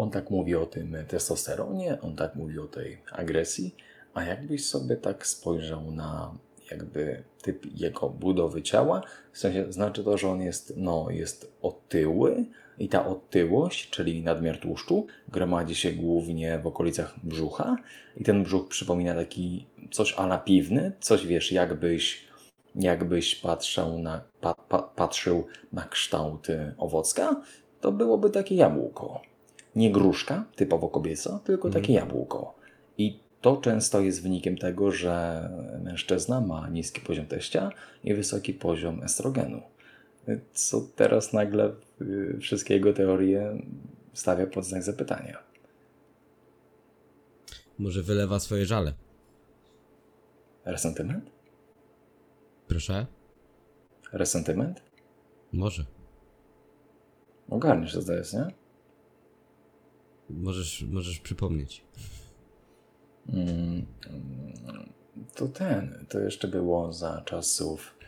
On tak mówi o tym testosteronie, on tak mówi o tej agresji, a jakbyś sobie tak spojrzał na jakby typ jego budowy ciała, w sensie znaczy to, że on jest, jest otyły i ta otyłość, czyli nadmiar tłuszczu, gromadzi się głównie w okolicach brzucha i ten brzuch przypomina taki coś a la piwny, coś wiesz, jakbyś patrzył na kształt owocka, to byłoby takie jabłko. Nie gruszka, typowo kobieca, tylko takie jabłko. I to często jest wynikiem tego, że mężczyzna ma niski poziom teścia i wysoki poziom estrogenu. Co teraz nagle wszystkie jego teorie stawia pod znak zapytania. Może wylewa swoje żale. Resentyment? Proszę? Resentyment? Może. Ogarniesz, zdajesz, nie? Możesz przypomnieć. To jeszcze było za czasów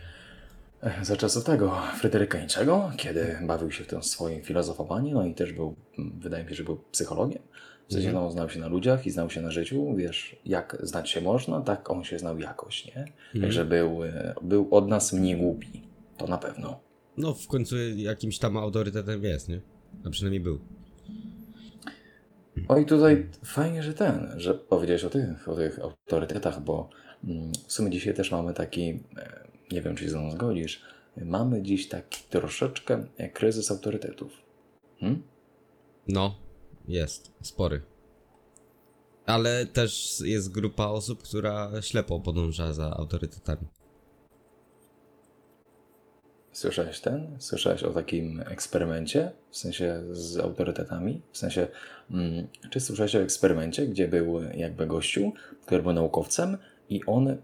tego Fryderyka Nietzschego, kiedy bawił się w tym swoim filozofowanie, i też był, wydaje mi się, że był psychologiem. W sensie znał się na ludziach i znał się na życiu, wiesz, jak znać się można, tak on się znał jakoś, nie? Także był od nas mniej głupi, to na pewno. No w końcu jakimś tam autorytetem jest, nie? A przynajmniej był. I tutaj fajnie, że że powiedziałeś o tych autorytetach, bo w sumie dzisiaj też mamy taki, nie wiem, czy się ze mną zgodzisz, mamy dziś taki troszeczkę kryzys autorytetów. No, jest, spory. Ale też jest grupa osób, która ślepo podąża za autorytetami. Słyszałeś o takim eksperymencie, w sensie z autorytetami? W sensie, czy słyszałeś o eksperymencie, gdzie był jakby gościu, który był naukowcem i on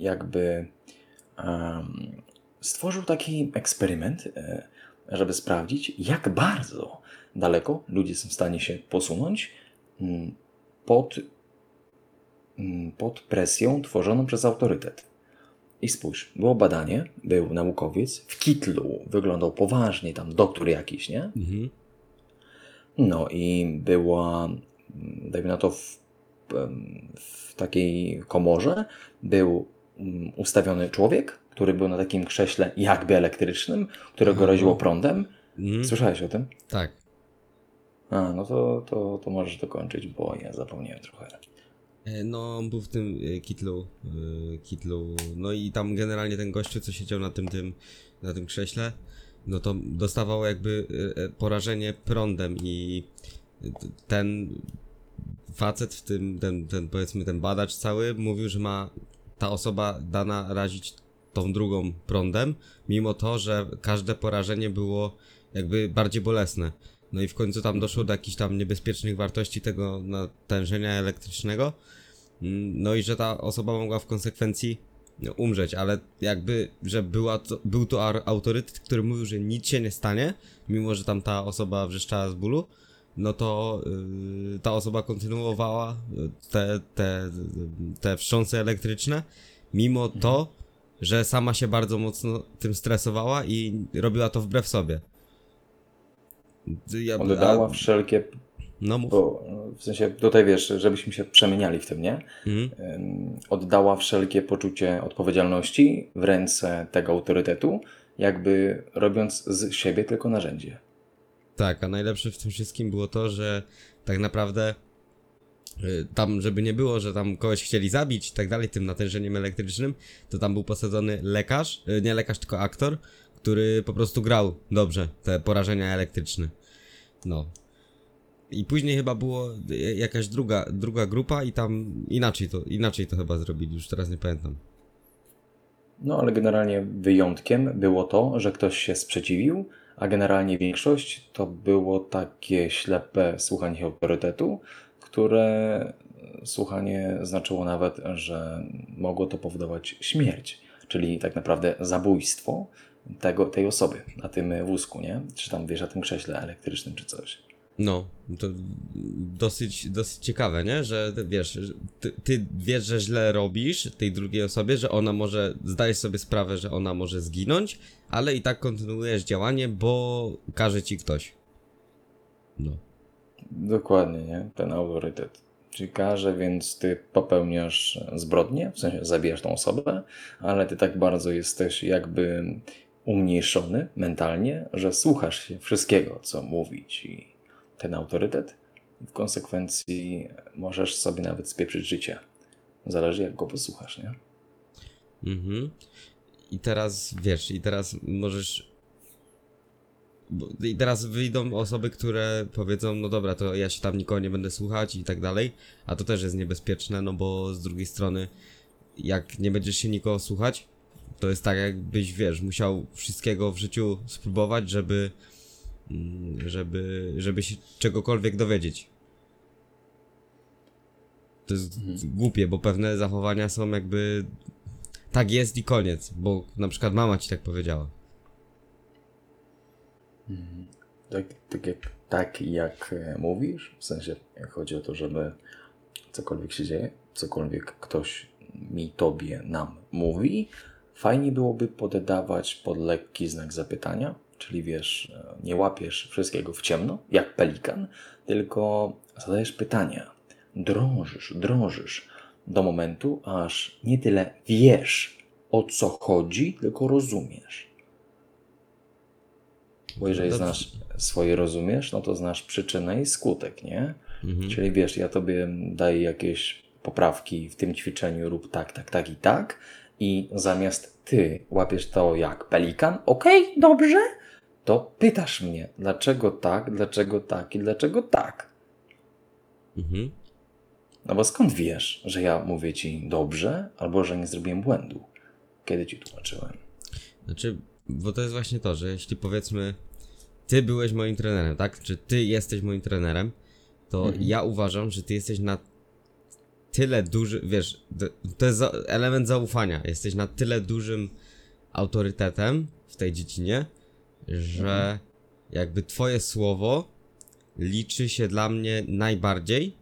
jakby stworzył taki eksperyment, żeby sprawdzić, jak bardzo daleko ludzie są w stanie się posunąć pod presją tworzoną przez autorytet. I spójrz, było badanie, był naukowiec, w kitlu, wyglądał poważnie, tam doktor jakiś, nie? I była, dajmy na to, w takiej komorze był ustawiony człowiek, który był na takim krześle jakby elektrycznym, którego raziło prądem. Słyszałeś o tym? Tak. A, to możesz dokończyć, bo ja zapomniałem trochę. On był w tym kitlu, i tam generalnie ten gościu, co siedział na tym krześle, to dostawał jakby porażenie prądem i ten facet w tym, ten powiedzmy ten badacz cały mówił, że ma ta osoba dana razić tą drugą prądem, mimo to, że każde porażenie było jakby bardziej bolesne. I w końcu tam doszło do jakichś tam niebezpiecznych wartości tego natężenia elektrycznego. I że ta osoba mogła w konsekwencji umrzeć, ale jakby, że był to autorytet, który mówił, że nic się nie stanie, mimo że tam ta osoba wrzeszczała z bólu, to ta osoba kontynuowała te wstrząsy elektryczne, mimo to, że sama się bardzo mocno tym stresowała i robiła to wbrew sobie. Oddała wszelkie... Bo, w sensie tutaj wiesz, żebyśmy się przemieniali w tym, nie? Oddała wszelkie poczucie odpowiedzialności w ręce tego autorytetu, jakby robiąc z siebie tylko narzędzie. Tak, a najlepsze w tym wszystkim było to, że tak naprawdę tam, żeby nie było, że tam kogoś chcieli zabić i tak dalej tym natężeniem elektrycznym, to tam był posadzony lekarz, nie lekarz, tylko aktor, który po prostu grał dobrze te porażenia elektryczne. I później chyba było jakaś druga grupa i tam inaczej to chyba zrobili, już teraz nie pamiętam. Ale generalnie wyjątkiem było to, że ktoś się sprzeciwił, a generalnie większość to było takie ślepe słuchanie autorytetu, które słuchanie znaczyło nawet, że mogło to powodować śmierć, czyli tak naprawdę zabójstwo tej osoby na tym wózku, nie? Czy tam wiesz, na tym krześle elektrycznym, czy coś. To dosyć ciekawe, nie? Że wiesz, ty wiesz, że źle robisz tej drugiej osobie, że ona może, zdajesz sobie sprawę, że ona może zginąć, ale i tak kontynuujesz działanie, bo każe ci ktoś. No. Dokładnie, nie? Ten autorytet. Czyli każe, więc ty popełniasz zbrodnię, w sensie zabijasz tą osobę, ale ty tak bardzo jesteś jakby umniejszony mentalnie, że słuchasz się wszystkiego, co mówi ci ten autorytet. W konsekwencji możesz sobie nawet spieprzyć życie. Zależy, jak go posłuchasz, nie? Mhm. I teraz, wiesz, możesz... I teraz wyjdą osoby, które powiedzą, no dobra, to ja się tam nikogo nie będę słuchać i tak dalej, a to też jest niebezpieczne, no bo z drugiej strony, jak nie będziesz się nikogo słuchać, to jest tak jakbyś, wiesz, musiał wszystkiego w życiu spróbować, żeby się czegokolwiek dowiedzieć. To jest głupie, bo pewne zachowania są jakby tak jest i koniec, bo na przykład mama ci tak powiedziała. Tak jak mówisz, w sensie jak chodzi o to, żeby cokolwiek się dzieje, cokolwiek ktoś mi, tobie, nam mówi, fajnie byłoby poddawać pod lekki znak zapytania, czyli wiesz, nie łapiesz wszystkiego w ciemno, jak pelikan, tylko zadajesz pytania, drążysz do momentu, aż nie tyle wiesz, o co chodzi, tylko rozumiesz. Bo jeżeli znasz swoje, rozumiesz, no to znasz przyczynę i skutek, nie? Mhm. Czyli wiesz, ja tobie daję jakieś poprawki w tym ćwiczeniu, rób tak i zamiast ty łapiesz to jak pelikan, okej, dobrze, to pytasz mnie, dlaczego tak. Mhm. No bo skąd wiesz, że ja mówię ci dobrze, albo że nie zrobiłem błędu, kiedy ci tłumaczyłem? Znaczy... Bo to jest właśnie to, że jeśli powiedzmy ty byłeś moim trenerem, tak? Czy ty jesteś moim trenerem, to ja uważam, że ty jesteś na tyle duży, wiesz, to jest element zaufania, jesteś na tyle dużym autorytetem w tej dziedzinie, że jakby twoje słowo liczy się dla mnie najbardziej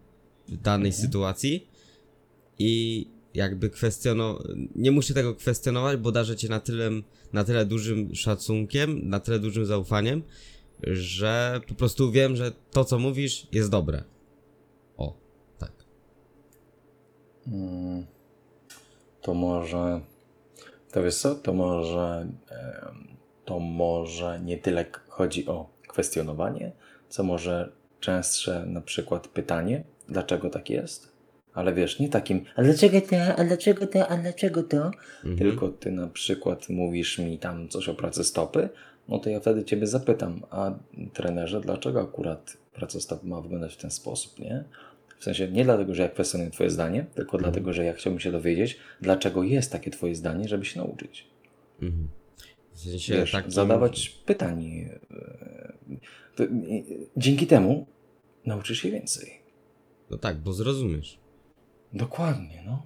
w danej sytuacji i jakby nie muszę tego kwestionować, bo darzę cię na tyle dużym szacunkiem, na tyle dużym zaufaniem, że po prostu wiem, że to, co mówisz, jest dobre. O, tak. To może nie tyle chodzi o kwestionowanie, co może częstsze na przykład pytanie, dlaczego tak jest? Ale wiesz, nie takim, a dlaczego to? Tylko ty na przykład mówisz mi tam coś o pracy stopy, no to ja wtedy ciebie zapytam, a trenerze, dlaczego akurat praca stopy ma wyglądać w ten sposób, nie? W sensie nie dlatego, że ja kwestionuję twoje zdanie, tylko dlatego, że ja chciałbym się dowiedzieć, dlaczego jest takie twoje zdanie, żeby się nauczyć. W sensie wiesz, tak zadawać pytań. Dzięki temu nauczysz się więcej. No tak, bo zrozumiesz. Dokładnie, no.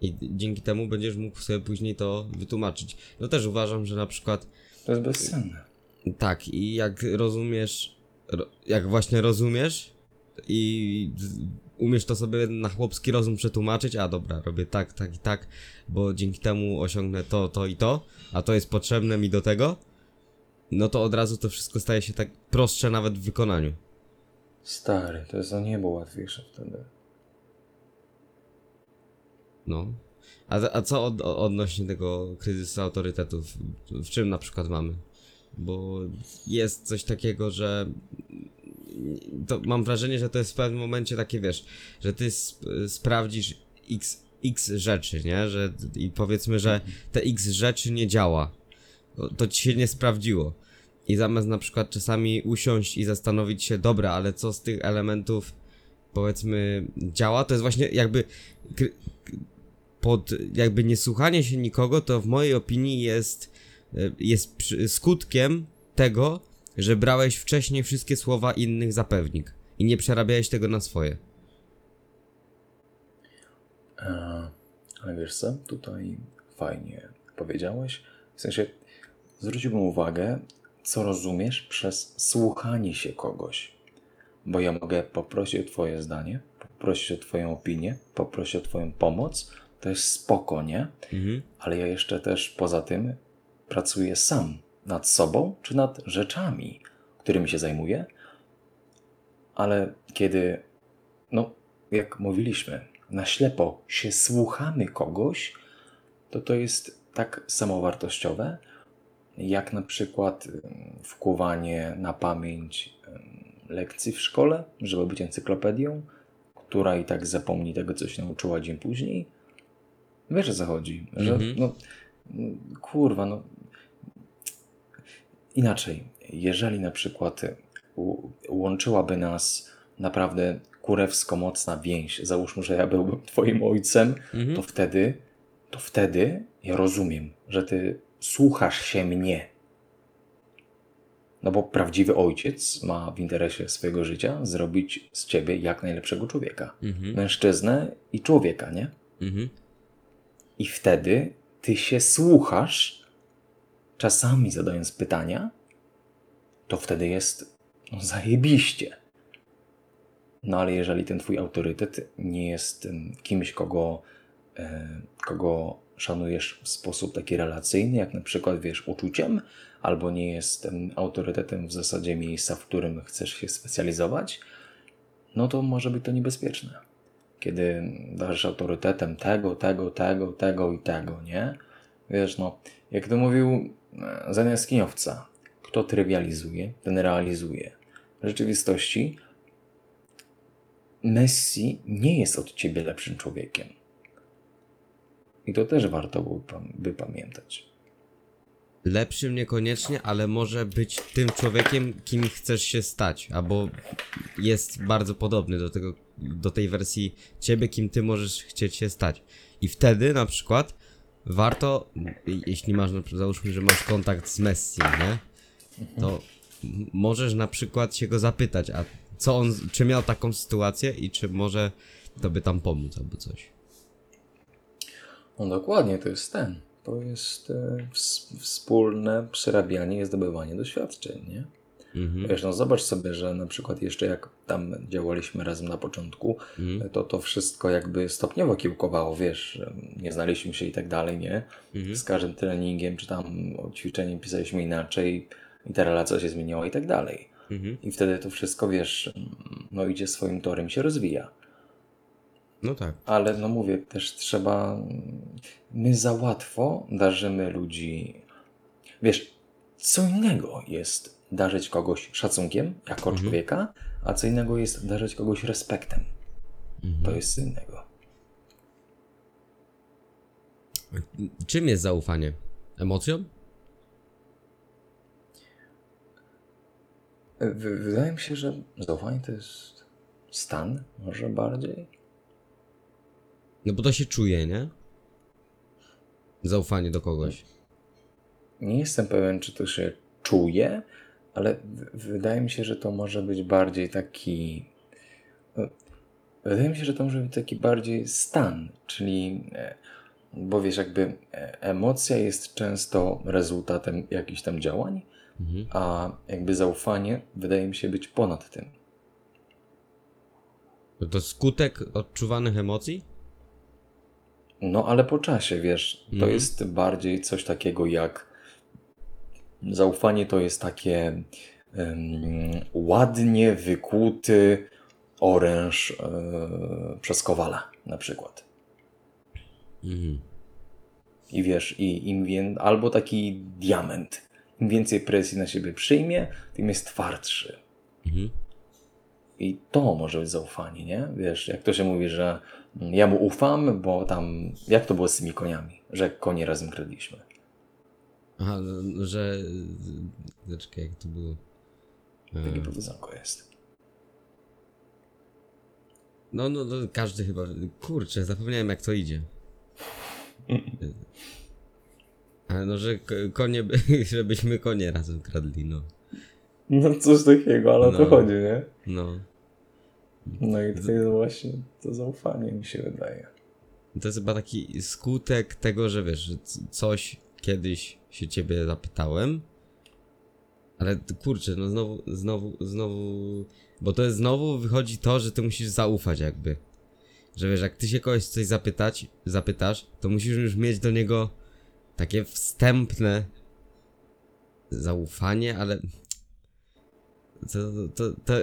I dzięki temu będziesz mógł sobie później to wytłumaczyć. No też uważam, że na przykład... To jest bezcenne. Tak, i jak rozumiesz, i umiesz to sobie na chłopski rozum przetłumaczyć, a dobra, robię tak, bo dzięki temu osiągnę to i to, a to jest potrzebne mi do tego, no to od razu to wszystko staje się tak prostsze nawet w wykonaniu. Stary, to jest o niebo łatwiejsze wtedy. No. A co odnośnie tego kryzysu autorytetów? W czym na przykład mamy? Bo jest coś takiego, że to mam wrażenie, że to jest w pewnym momencie takie, wiesz, że ty sprawdzisz x rzeczy, nie? I powiedzmy, że te x rzeczy nie działa. To ci się nie sprawdziło. I zamiast na przykład czasami usiąść i zastanowić się, dobra, ale co z tych elementów, powiedzmy, działa, to jest właśnie jakby... jakby niesłuchanie się nikogo, to w mojej opinii jest skutkiem tego, że brałeś wcześniej wszystkie słowa innych za pewnik i nie przerabiałeś tego na swoje. Ale wiesz co, tutaj fajnie powiedziałeś. W sensie zwróciłbym uwagę, co rozumiesz przez słuchanie się kogoś. Bo ja mogę poprosić o twoje zdanie, poprosić o twoją opinię, poprosić o twoją pomoc. To jest spoko, nie? Ale ja jeszcze też poza tym pracuję sam nad sobą, czy nad rzeczami, którymi się zajmuję. ale kiedy, no jak mówiliśmy, na ślepo się słuchamy kogoś, to to jest tak samowartościowe, jak na przykład wkuwanie na pamięć lekcji w szkole, żeby być encyklopedią, która i tak zapomni tego, co się nauczyła dzień później. Wiesz, o co chodzi? Że, no, kurwa, no... Inaczej, jeżeli na przykład łączyłaby nas naprawdę kurewsko mocna więź, załóżmy, że ja byłbym twoim ojcem, to wtedy ja rozumiem, że ty słuchasz się mnie. No bo prawdziwy ojciec ma w interesie swojego życia zrobić z ciebie jak najlepszego człowieka. Mężczyznę i człowieka, nie? I wtedy ty się słuchasz, czasami zadając pytania, to wtedy jest no, zajebiście. No ale jeżeli ten twój autorytet nie jest kimś, kogo szanujesz w sposób taki relacyjny, jak na przykład, wiesz, uczuciem, albo nie jest autorytetem w zasadzie miejsca, w którym chcesz się specjalizować, no to może być to niebezpieczne. Kiedy dasz autorytetem tego i tego, nie? Wiesz, no, jak to mówił Zen Jaskiniowca, kto trywializuje, ten realizuje. W rzeczywistości Messi nie jest od ciebie lepszym człowiekiem. I to też warto by pamiętać. Lepszym niekoniecznie, ale może być tym człowiekiem, kim chcesz się stać, albo jest bardzo podobny do tego, do tej wersji ciebie, kim ty możesz chcieć się stać. I wtedy na przykład warto, jeśli masz, załóżmy, że masz kontakt z Messi, nie? To możesz na przykład się go zapytać, a co on, czy miał taką sytuację i czy może tobie tam pomóc albo coś. No dokładnie, to jest ten. To jest wspólne przerabianie i zdobywanie doświadczeń, nie? Wiesz, no zobacz sobie, że na przykład jeszcze jak tam działaliśmy razem na początku, to wszystko jakby stopniowo kiełkowało, wiesz, nie znaliśmy się i tak dalej, nie? Z każdym treningiem czy tam ćwiczeniem pisaliśmy inaczej i ta relacja się zmieniła i tak dalej. I wtedy to wszystko, wiesz, no idzie swoim torem, się rozwija. No tak. Ale no mówię, też trzeba... My za łatwo darzymy ludzi... Wiesz, co innego jest darzyć kogoś szacunkiem, jako człowieka, a co innego jest darzyć kogoś respektem. To jest co innego. Czym jest zaufanie? Emocją? Wydaje mi się, że zaufanie to jest stan, może bardziej. No bo to się czuje, nie? Zaufanie do kogoś. Nie jestem pewien, czy to się czuje, ale wydaje mi się, że to może być bardziej taki... Wydaje mi się, że to może być taki bardziej stan, czyli... Bo wiesz, jakby emocja jest często rezultatem jakichś tam działań, a jakby zaufanie wydaje mi się być ponad tym. To skutek odczuwanych emocji? No, ale po czasie, wiesz, to jest bardziej coś takiego jak zaufanie, to jest takie ładnie wykuty oręż przez kowala na przykład. I wiesz, albo taki diament. Im więcej presji na siebie przyjmie, tym jest twardszy. I to może być zaufanie, nie? Wiesz, jak to się mówi, że ja mu ufam, bo tam... Jak to było z tymi koniami? Że konie razem kradliśmy. Aha, że... Zaczekaj, jak to było? Takie powiedzonko jest. No, każdy chyba... Kurczę, zapomniałem jak to idzie. Ale no, że konie... Żebyśmy konie razem kradli, no. No coś takiego, ale o to chodzi, nie? No i to jest właśnie to zaufanie, mi się wydaje. To jest chyba taki skutek tego, że wiesz, że coś kiedyś się ciebie zapytałem, ale kurczę, no znowu, bo to jest znowu wychodzi to, że ty musisz zaufać jakby. Że wiesz, jak ty się kogoś coś zapytasz, to musisz już mieć do niego takie wstępne zaufanie, ale... To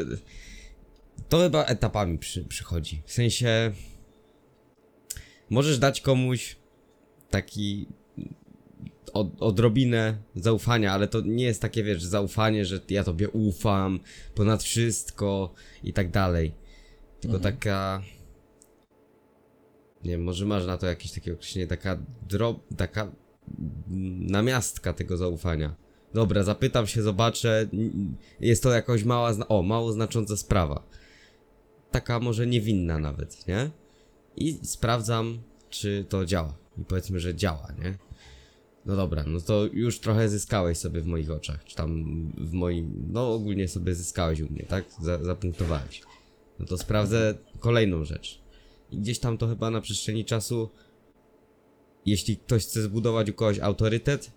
To chyba etapami przychodzi. W sensie... Możesz dać komuś taki... odrobinę zaufania, ale to nie jest takie, wiesz, zaufanie, że ja tobie ufam ponad wszystko i tak dalej. Tylko taka... Nie wiem, może masz na to jakieś takie określenie, taka namiastka tego zaufania. Dobra, zapytam się, zobaczę, jest to jakoś mało znacząca sprawa. Taka może niewinna nawet, nie? I sprawdzam, czy to działa. I powiedzmy, że działa, nie? No dobra, no to już trochę zyskałeś sobie w moich oczach, czy tam w moim... No ogólnie sobie zyskałeś u mnie, tak? Zapunktowałeś. No to sprawdzę kolejną rzecz. I gdzieś tam to chyba na przestrzeni czasu, jeśli ktoś chce zbudować u kogoś autorytet,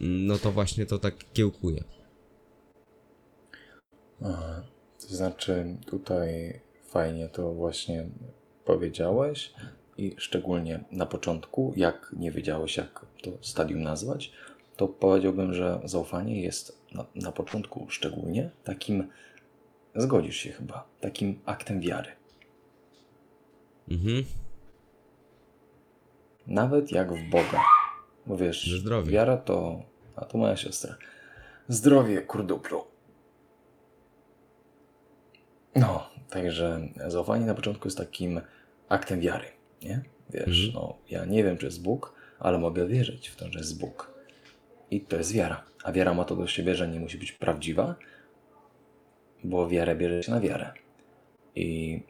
no to właśnie to tak kiełkuje. Aha, to znaczy tutaj fajnie to właśnie powiedziałeś i szczególnie na początku, jak nie wiedziałeś, jak to stadium nazwać, to powiedziałbym, że zaufanie jest na początku szczególnie takim, zgodzisz się chyba, takim aktem wiary. Mhm. Nawet jak w Boga. Bo wiesz, zdrowie. Wiara to... A to moja siostra. Zdrowie, kurduplu. No, także zaufanie na początku jest takim aktem wiary, nie? Wiesz, no, ja nie wiem, czy jest Bóg, ale mogę wierzyć w to, że jest Bóg. I to jest wiara. A wiara ma to do siebie, że nie musi być prawdziwa, bo wiarę bierze się na wiarę. I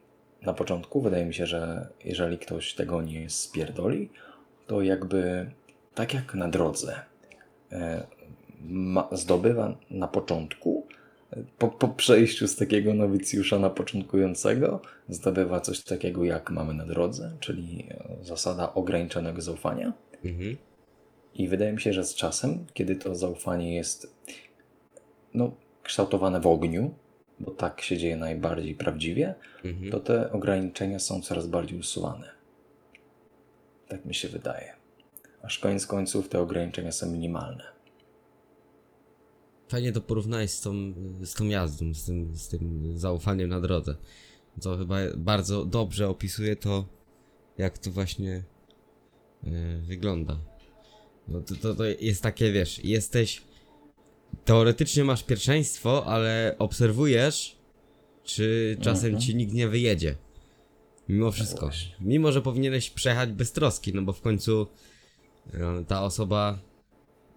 na początku wydaje mi się, że jeżeli ktoś tego nie spierdoli, to jakby... Tak jak na drodze zdobywa na początku, po przejściu z takiego nowicjusza na początkującego, zdobywa coś takiego jak mamy na drodze, czyli zasada ograniczonego zaufania. Mhm. I wydaje mi się, że z czasem, kiedy to zaufanie jest kształtowane w ogniu, bo tak się dzieje najbardziej prawdziwie, to te ograniczenia są coraz bardziej usuwane. Tak mi się wydaje. Aż koniec końców te ograniczenia są minimalne. Fajnie to porównałeś z tą jazdą, z tym zaufaniem na drodze. To chyba bardzo dobrze opisuje to, jak to właśnie wygląda. No to jest takie, wiesz, jesteś... Teoretycznie masz pierwszeństwo, ale obserwujesz, czy czasem ci nikt nie wyjedzie. Mimo wszystko. Mimo, że powinieneś przejechać bez troski, no bo w końcu... Ta osoba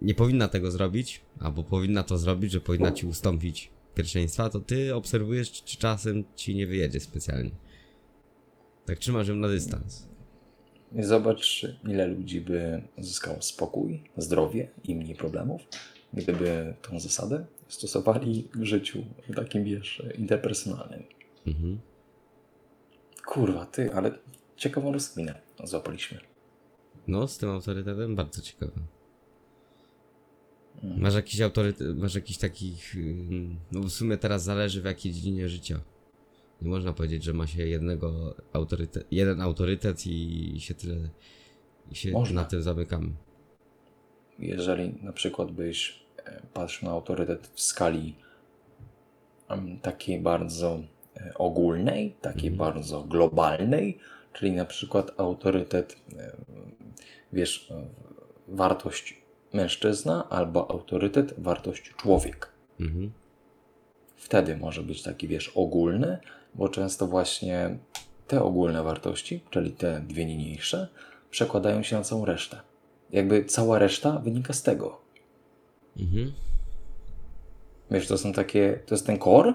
nie powinna tego zrobić, albo powinna to zrobić, że powinna ci ustąpić pierwszeństwa, to ty obserwujesz, czy czasem ci nie wyjedzie specjalnie. Tak trzymasz ją na dystans. Zobacz, ile ludzi by zyskało spokój, zdrowie i mniej problemów, gdyby tą zasadę stosowali w życiu takim, wiesz, interpersonalnym. Mhm. Kurwa, ty, ale ciekawą rozkminę złapaliśmy. No, z tym autorytetem bardzo ciekawe. Masz jakiś autorytet, masz jakiś takich... No w sumie teraz zależy w jakiej dziedzinie życia. Nie można powiedzieć, że ma się jeden autorytet i się na tym zamykamy. Jeżeli na przykład byś patrzył na autorytet w skali takiej bardzo ogólnej, takiej bardzo globalnej, czyli na przykład autorytet, wiesz, wartość mężczyzna albo autorytet, wartość człowiek. Mhm. Wtedy może być taki, wiesz, ogólny, bo często właśnie te ogólne wartości, czyli te dwie niniejsze, przekładają się na całą resztę. Jakby cała reszta wynika z tego. Mhm. Wiesz, to są takie, to jest ten core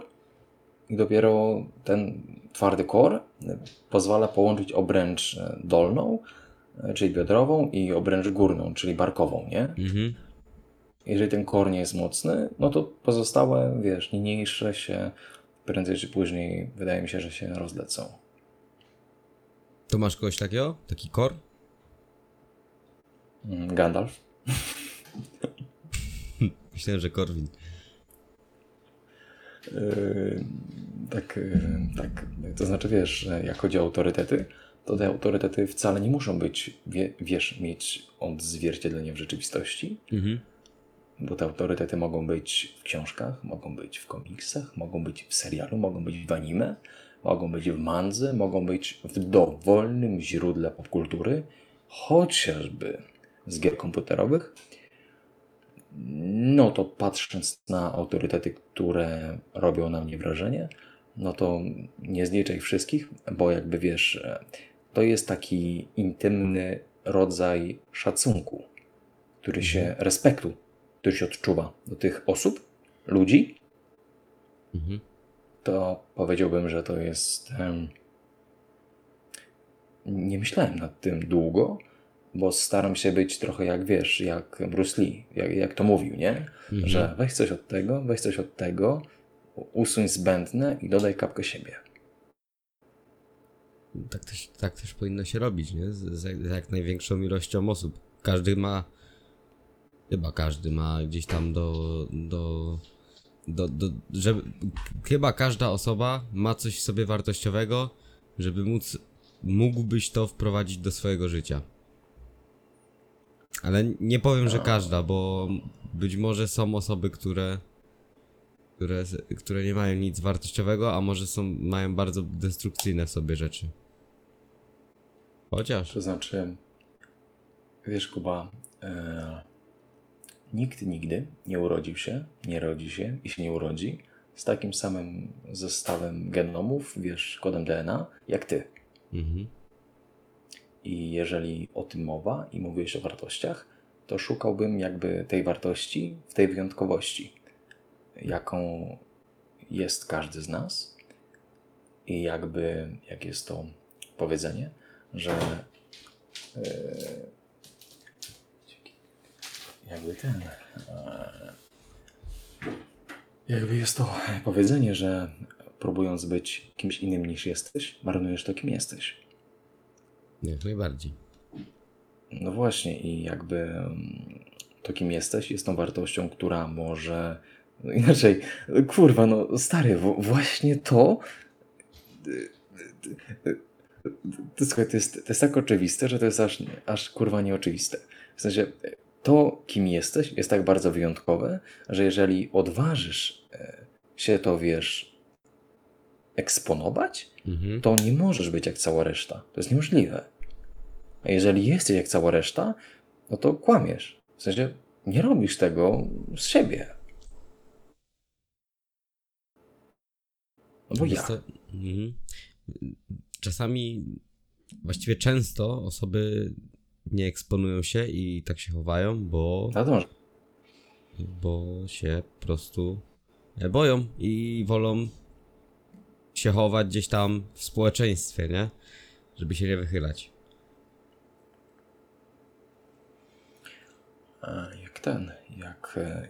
i dopiero ten twardy core pozwala połączyć obręcz dolną, czyli biodrową, i obręcz górną, czyli barkową, nie? Mhm. Jeżeli ten core nie jest mocny, no to pozostałe, wiesz, niniejsze się prędzej czy później, wydaje mi się, że się rozlecą. To masz kogoś takiego? Taki core? Gandalf. Myślałem, że Korwin. Tak, to znaczy, wiesz, jak chodzi o autorytety, to te autorytety wcale nie muszą być, wiesz, mieć odzwierciedlenie w rzeczywistości, bo te autorytety mogą być w książkach, mogą być w komiksach, mogą być w serialu, mogą być w anime, mogą być w mandze, mogą być w dowolnym źródle popkultury, chociażby z gier komputerowych, no to patrząc na autorytety, które robią na mnie wrażenie, no to nie zliczę ich wszystkich, bo jakby wiesz, to jest taki intymny rodzaj szacunku, który się, respektu, który się odczuwa do tych osób, ludzi, to powiedziałbym, że to jest... Nie myślałem nad tym długo, bo staram się być trochę jak, wiesz, jak Bruce Lee, jak to mówił, nie? Że weź coś od tego, usuń zbędne i dodaj kapkę siebie. Tak też powinno się robić, nie? Z jak największą ilością osób. Chyba każdy ma gdzieś tam żeby, chyba każda osoba ma coś w sobie wartościowego, żeby mógłbyś to wprowadzić do swojego życia. Ale nie powiem, że każda, bo być może są osoby, które nie mają nic wartościowego, a może mają bardzo destrukcyjne w sobie rzeczy. Chociaż... To znaczy, wiesz, Kuba, nikt nigdy nie urodził się, nie rodzi się i się nie urodzi z takim samym zestawem genomów, wiesz, kodem DNA, jak ty. I jeżeli o tym mowa i mówiłeś o wartościach, to szukałbym jakby tej wartości w tej wyjątkowości, jaką jest każdy z nas. I jakby, jak jest to powiedzenie, że jakby jest to powiedzenie, że próbując być kimś innym niż jesteś, marnujesz to, kim jesteś. Jak najbardziej. No właśnie, i jakby to, kim jesteś, jest tą wartością, która może... No inaczej, kurwa, no stary, właśnie to... Słuchaj, to jest tak oczywiste, że to jest aż kurwa nieoczywiste. W sensie, to, kim jesteś, jest tak bardzo wyjątkowe, że jeżeli odważysz się to, wiesz, eksponować, to nie możesz być jak cała reszta. To jest niemożliwe. A jeżeli jesteś jak cała reszta, no to kłamiesz. W sensie, nie robisz tego z siebie. No bo ja. Czasami, właściwie często osoby nie eksponują się i tak się chowają, bo się po prostu boją i wolą się chować gdzieś tam w społeczeństwie, nie? Żeby się nie wychylać.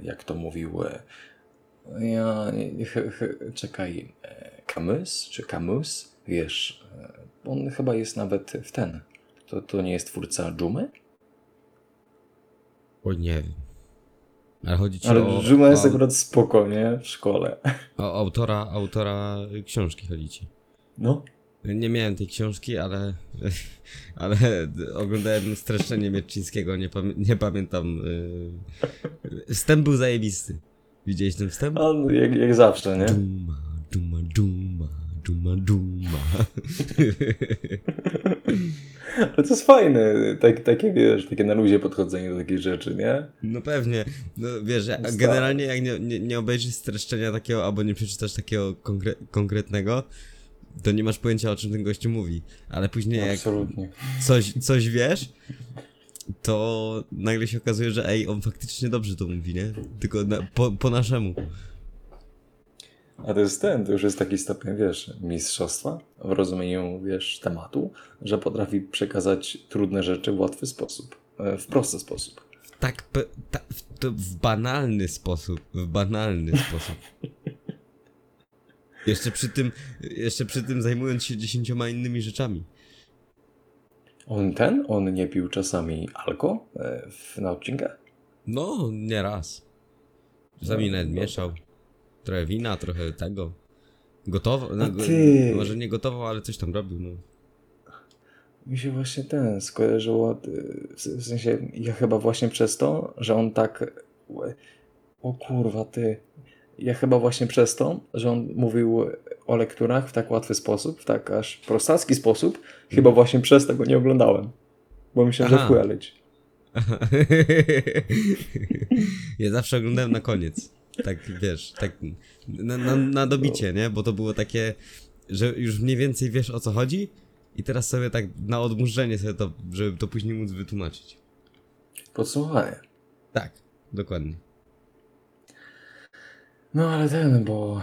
Jak to mówił... Czekaj, Camus, wiesz, on chyba jest nawet w ten... To nie jest twórca Dżumy? O, nie wiem. Ale chodzi ci o... Dżuma jest akurat spoko, nie? W szkole. O autora książki chodzi ci. No. Nie miałem tej książki, ale oglądałem Streszczenie Mieczyńskiego, nie pamiętam. Wstęp był zajebisty. Widziałeś ten wstęp? On, jak zawsze, nie? Duma. Ale to jest fajne, takie wiesz, takie na luzie podchodzenie do takich rzeczy, nie? No pewnie, no wiesz, generalnie jak nie obejrzysz streszczenia takiego, albo nie przeczytasz takiego konkretnego, to nie masz pojęcia, o czym ten gościu mówi, ale później absolutnie. Jak coś wiesz, to nagle się okazuje, że on faktycznie dobrze to mówi, nie? Tylko po naszemu. A to już jest taki stopień, wiesz, mistrzostwa w rozumieniu, wiesz, tematu, że potrafi przekazać trudne rzeczy w łatwy sposób, w prosty sposób. W banalny sposób. Jeszcze przy tym zajmując się 10 innymi rzeczami. On nie pił czasami alko na odcinkach? No, nie raz. Czasami nawet mieszał. Trochę wina, trochę tego. Gotował? Może nie gotował, ale coś tam robił. No. Mi się właśnie skojarzyło. W sensie, ja chyba właśnie przez to, że on tak... Ja chyba właśnie przez to, że on mówił o lekturach w tak łatwy sposób, w tak aż prostacki sposób, chyba właśnie przez to go nie oglądałem. Bo myślałem, że chuja leci. Ja zawsze oglądałem na koniec. Tak, wiesz, tak na dobicie, nie? Bo to było takie, że już mniej więcej wiesz, o co chodzi i teraz sobie tak na odmurzenie sobie to, żeby to później móc wytłumaczyć. Podsłuchaj. Tak, dokładnie. No ale bo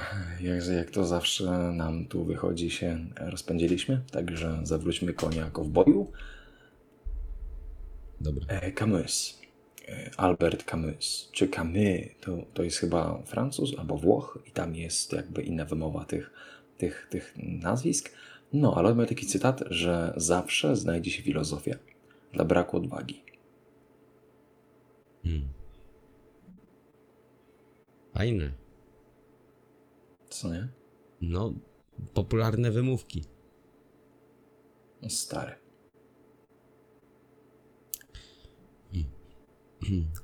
jak to zawsze nam tu wychodzi, się rozpędziliśmy, także zawróćmy konia jako w boju. Dobra. Camus. Albert Camus, czy Camus, to jest chyba Francuz albo Włoch i tam jest jakby inna wymowa tych nazwisk. No, ale on miał taki cytat, że zawsze znajdzie się filozofia dla braku odwagi. Fajne. Co nie? No, popularne wymówki. Stare.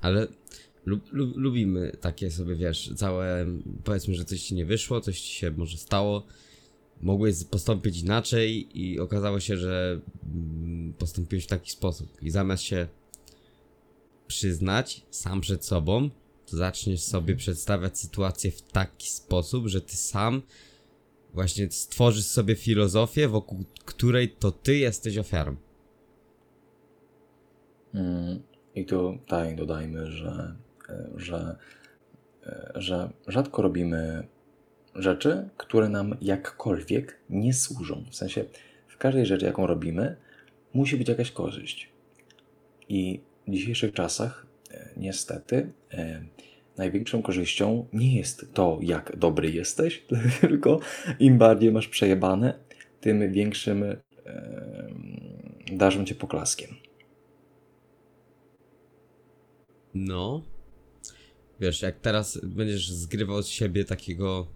Ale lubimy takie sobie, wiesz, całe, powiedzmy, że coś ci nie wyszło, coś ci się może stało, mogłeś postąpić inaczej i okazało się, że postąpiłeś w taki sposób i zamiast się przyznać sam przed sobą, to zaczniesz sobie przedstawiać sytuację w taki sposób, że ty sam właśnie stworzysz sobie filozofię, wokół której to ty jesteś ofiarą. I tutaj dodajmy, że rzadko robimy rzeczy, które nam jakkolwiek nie służą. W sensie w każdej rzeczy, jaką robimy, musi być jakaś korzyść. I w dzisiejszych czasach niestety największą korzyścią nie jest to, jak dobry jesteś, tylko im bardziej masz przejebane, tym większym darzą cię poklaskiem. No, wiesz, jak teraz będziesz zgrywał z siebie takiego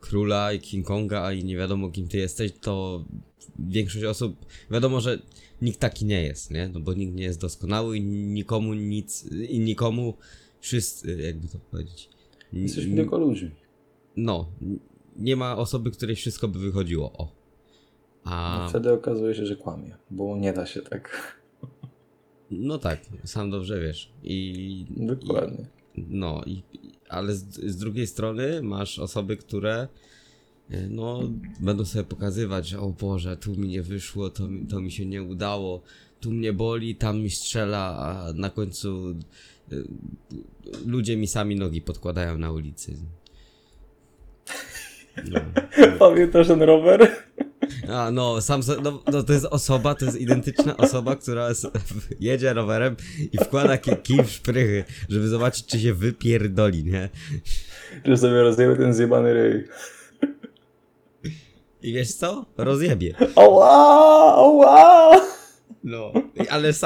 króla i King Konga, a i nie wiadomo, kim ty jesteś, to większość osób, wiadomo, że nikt taki nie jest, nie? No bo nikt nie jest doskonały i nikomu nic, i nikomu wszyscy, jakby to powiedzieć. Jesteśmy tylko ludźmi. No, nie ma osoby, której wszystko by wychodziło, o. No wtedy okazuje się, że kłamie, bo nie da się tak... No tak, sam dobrze wiesz. Dokładnie. Ale z drugiej strony masz osoby, które będą sobie pokazywać, o Boże, tu mi nie wyszło, to mi się nie udało, tu mnie boli, tam mi strzela, a na końcu ludzie mi sami nogi podkładają na ulicy. No. Pamiętasz ten rower? To jest osoba, to jest identyczna osoba, która jedzie rowerem i wkłada kij w szprychy, żeby zobaczyć, czy się wypierdoli, nie? Czy sobie rozjebie ten zjebany ryj. I wiesz co? Rozjebie. Oła! No,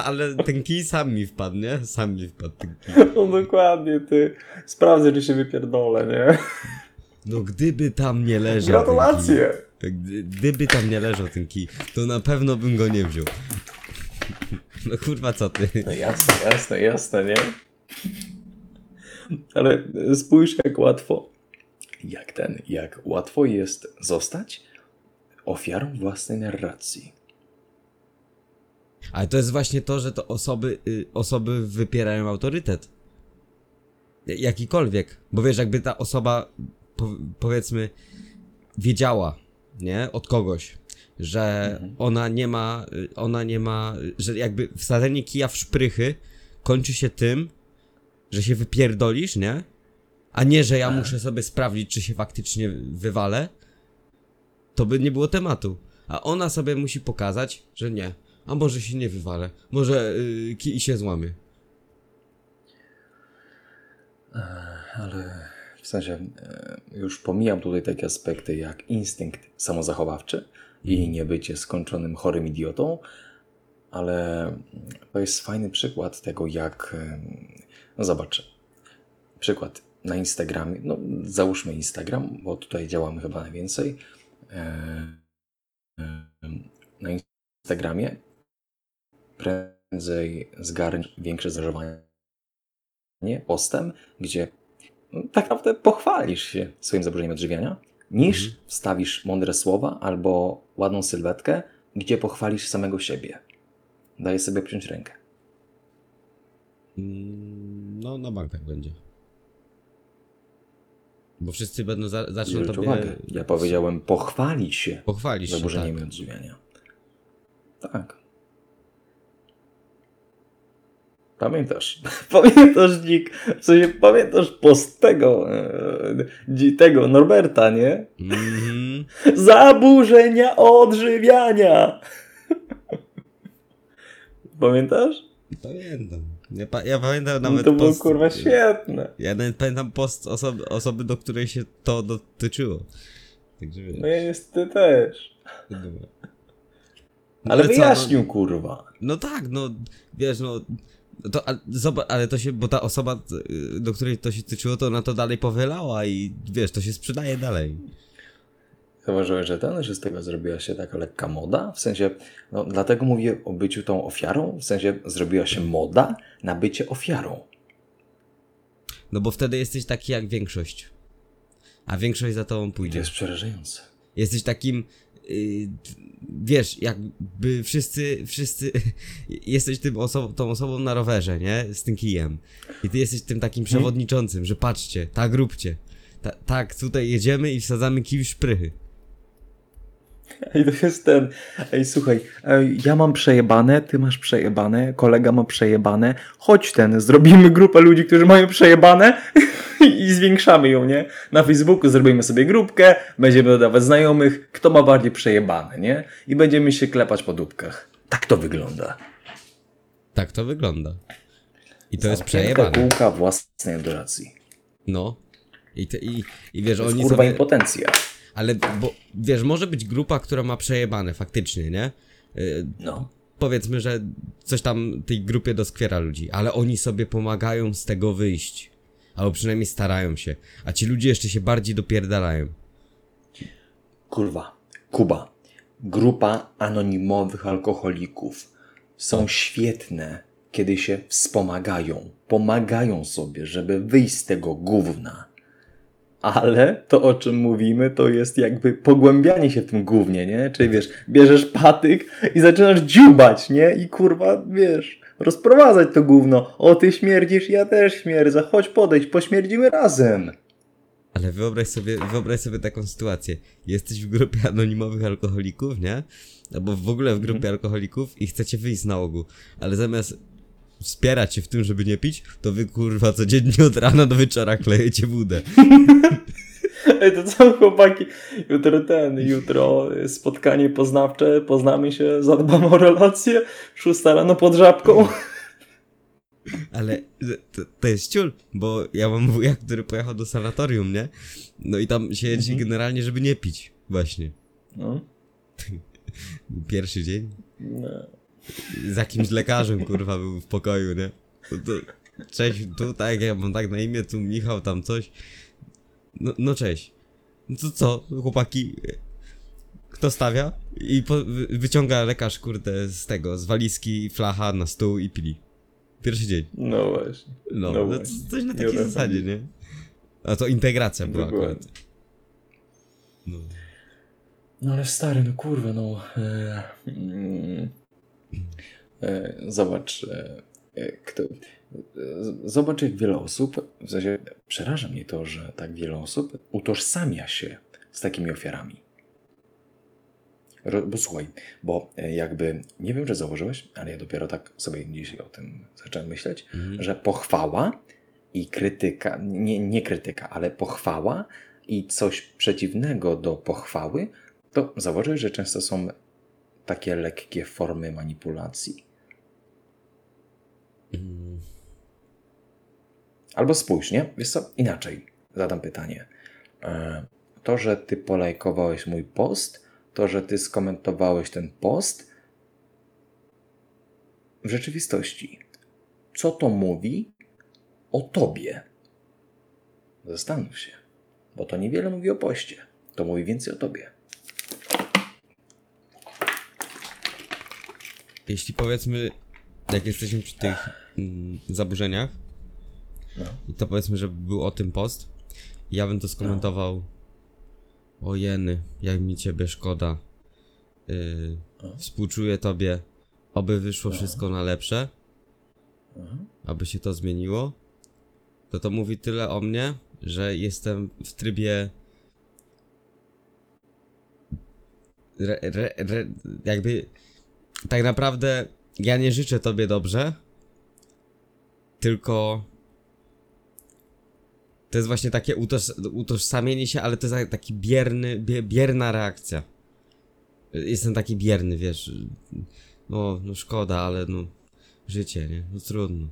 ale ten kij sam mi wpadł, nie? Sam mi wpadł ten kij. No dokładnie, ty. Sprawdzę, czy się wypierdolę, nie? No gdyby tam nie leżał. Gratulacje! Gdyby tam nie leżał ten kij, to na pewno bym go nie wziął. No kurwa, co ty? No jasne, nie? Ale spójrz, jak łatwo jest zostać ofiarą własnej narracji. Ale to jest właśnie to, że to osoby wypierają autorytet. Jakikolwiek. Bo wiesz, jakby ta osoba, powiedzmy, wiedziała, nie? Od kogoś, że ona nie ma, że jakby wsadzenie kija w szprychy kończy się tym, że się wypierdolisz, nie? A nie, że ja muszę sobie sprawdzić, czy się faktycznie wywalę. To by nie było tematu. A ona sobie musi pokazać, że nie. A może się nie wywalę. Może kij się złamie. Ale... W sensie już pomijam tutaj takie aspekty jak instynkt samozachowawczy i niebycie skończonym chorym idiotą, ale to jest fajny przykład tego, jak... zobaczę. Przykład na Instagramie. No, załóżmy Instagram, bo tutaj działamy chyba najwięcej. Na Instagramie prędzej zgarniesz większe zaangażowanie postem, gdzie tak naprawdę pochwalisz się swoim zaburzeniem odżywiania, niż wstawisz mądre słowa albo ładną sylwetkę, gdzie pochwalisz samego siebie. Daję sobie przyjąć rękę. No, na bank tak będzie. Bo wszyscy będą zaczną tobie... Uwagę. Ja powiedziałem pochwalić się. Pochwalić się, tak. Zaburzeniem odżywiania. Tak. Pamiętasz? Pamiętasz, Nick? W sensie pamiętasz post tego Norberta, nie? Zaburzenia odżywiania! Pamiętasz? Pamiętam. Ja pamiętam nawet to było post, kurwa świetne. Ja nawet pamiętam post osoby, do której się to dotyczyło. Także wiesz. No ja niestety też. No ale wyjaśnił, no, kurwa. No tak, no wiesz, no to, ale to się, bo ta osoba, do której to się tyczyło, to ona to dalej powielała i wiesz, to się sprzedaje dalej. Zauważyłeś, że z tego zrobiła się taka lekka moda? W sensie, no dlatego mówię o byciu tą ofiarą, w sensie zrobiła się moda na bycie ofiarą. No bo wtedy jesteś taki jak większość. A większość za tobą pójdzie. To jest przerażające. Jesteś takim, wiesz, jakby wszyscy jesteś tym tą osobą na rowerze, nie? Z tym kijem. I ty jesteś tym takim przewodniczącym, że patrzcie, tak róbcie. Tak, tutaj jedziemy i wsadzamy kij w szprychy. Ej, to jest ten... Ej, słuchaj, ja mam przejebane, ty masz przejebane, kolega ma przejebane. Chodź zrobimy grupę ludzi, którzy mają przejebane i zwiększamy ją, nie? Na Facebooku zrobimy sobie grupkę, będziemy dodawać znajomych, kto ma bardziej przejebane, nie? I będziemy się klepać po dupkach. Tak to wygląda. Tak to wygląda. I to jest przejebane. Kółka własnej adoracji. No. I wiesz, oni kurwa sobie... impotencja. Ale, bo wiesz, może być grupa, która ma przejebane faktycznie, nie? No. Powiedzmy, że coś tam tej grupie doskwiera ludzi, ale oni sobie pomagają z tego wyjść. Albo przynajmniej starają się. A ci ludzie jeszcze się bardziej dopierdalają. Kurwa. Kuba. Grupa anonimowych alkoholików są świetne, kiedy się wspomagają. Pomagają sobie, żeby wyjść z tego gówna. Ale to, o czym mówimy, to jest jakby pogłębianie się w tym gównie, nie? Czyli wiesz, bierzesz patyk i zaczynasz dziubać, nie? I kurwa, wiesz, rozprowadzać to gówno. O, ty śmierdzisz, ja też śmierdzę. Chodź, podejdź, pośmierdzimy razem. Ale wyobraź sobie taką sytuację. Jesteś w grupie anonimowych alkoholików, nie? Albo w ogóle w grupie alkoholików i chcecie wyjść z nałogu. Ale zamiast wspierać się w tym, żeby nie pić, to wy, kurwa, codziennie od rana do wieczora klejecie wódę. Ej, to co, chłopaki? Jutro spotkanie poznawcze, poznamy się, zadbamy o relacje, 6 rano pod żabką. Ale to jest ciul, bo ja mam wuja, który pojechał do sanatorium, nie? No i tam się jedzie generalnie, żeby nie pić, właśnie. No. Pierwszy dzień. No. Z jakimś lekarzem, kurwa, był w pokoju, nie? Cześć, tu tak, ja mam tak na imię, tu Michał, tam coś. No cześć. No to co, chłopaki? Kto stawia? I wyciąga lekarz, kurde, z walizki, flacha na stół i pili. Pierwszy dzień. No właśnie. No właśnie. Coś na takiej zasadzie, nie? A to integracja była akurat. No ale stary, no kurwa, no... Zobacz, jak wiele osób, w sensie przeraża mnie to, że tak wiele osób utożsamia się z takimi ofiarami. Bo słuchaj, bo jakby, nie wiem, czy zauważyłeś, ale ja dopiero tak sobie dzisiaj o tym zacząłem myśleć, że pochwała i krytyka, nie krytyka, ale pochwała i coś przeciwnego do pochwały, to zauważyłeś, że często są takie lekkie formy manipulacji. Albo spójrz, nie? Wiesz co? Inaczej zadam pytanie. To, że ty polajkowałeś mój post, to, że ty skomentowałeś ten post, w rzeczywistości, co to mówi o tobie? Zastanów się, bo to niewiele mówi o poście. To mówi więcej o tobie. Jeśli powiedzmy, jak jesteśmy przy tych zaburzeniach, to powiedzmy, że był o tym post, ja bym to skomentował O jeny, jak mi ciebie szkoda. Współczuję tobie. Oby wyszło wszystko na lepsze. Aby się to zmieniło. To mówi tyle o mnie, że jestem w trybie... jakby... Tak naprawdę ja nie życzę tobie dobrze. Tylko... To jest właśnie takie utożsamienie się, ale to jest taki bierna reakcja. Jestem taki bierny, wiesz. No szkoda, ale no... Życie, nie? No trudno.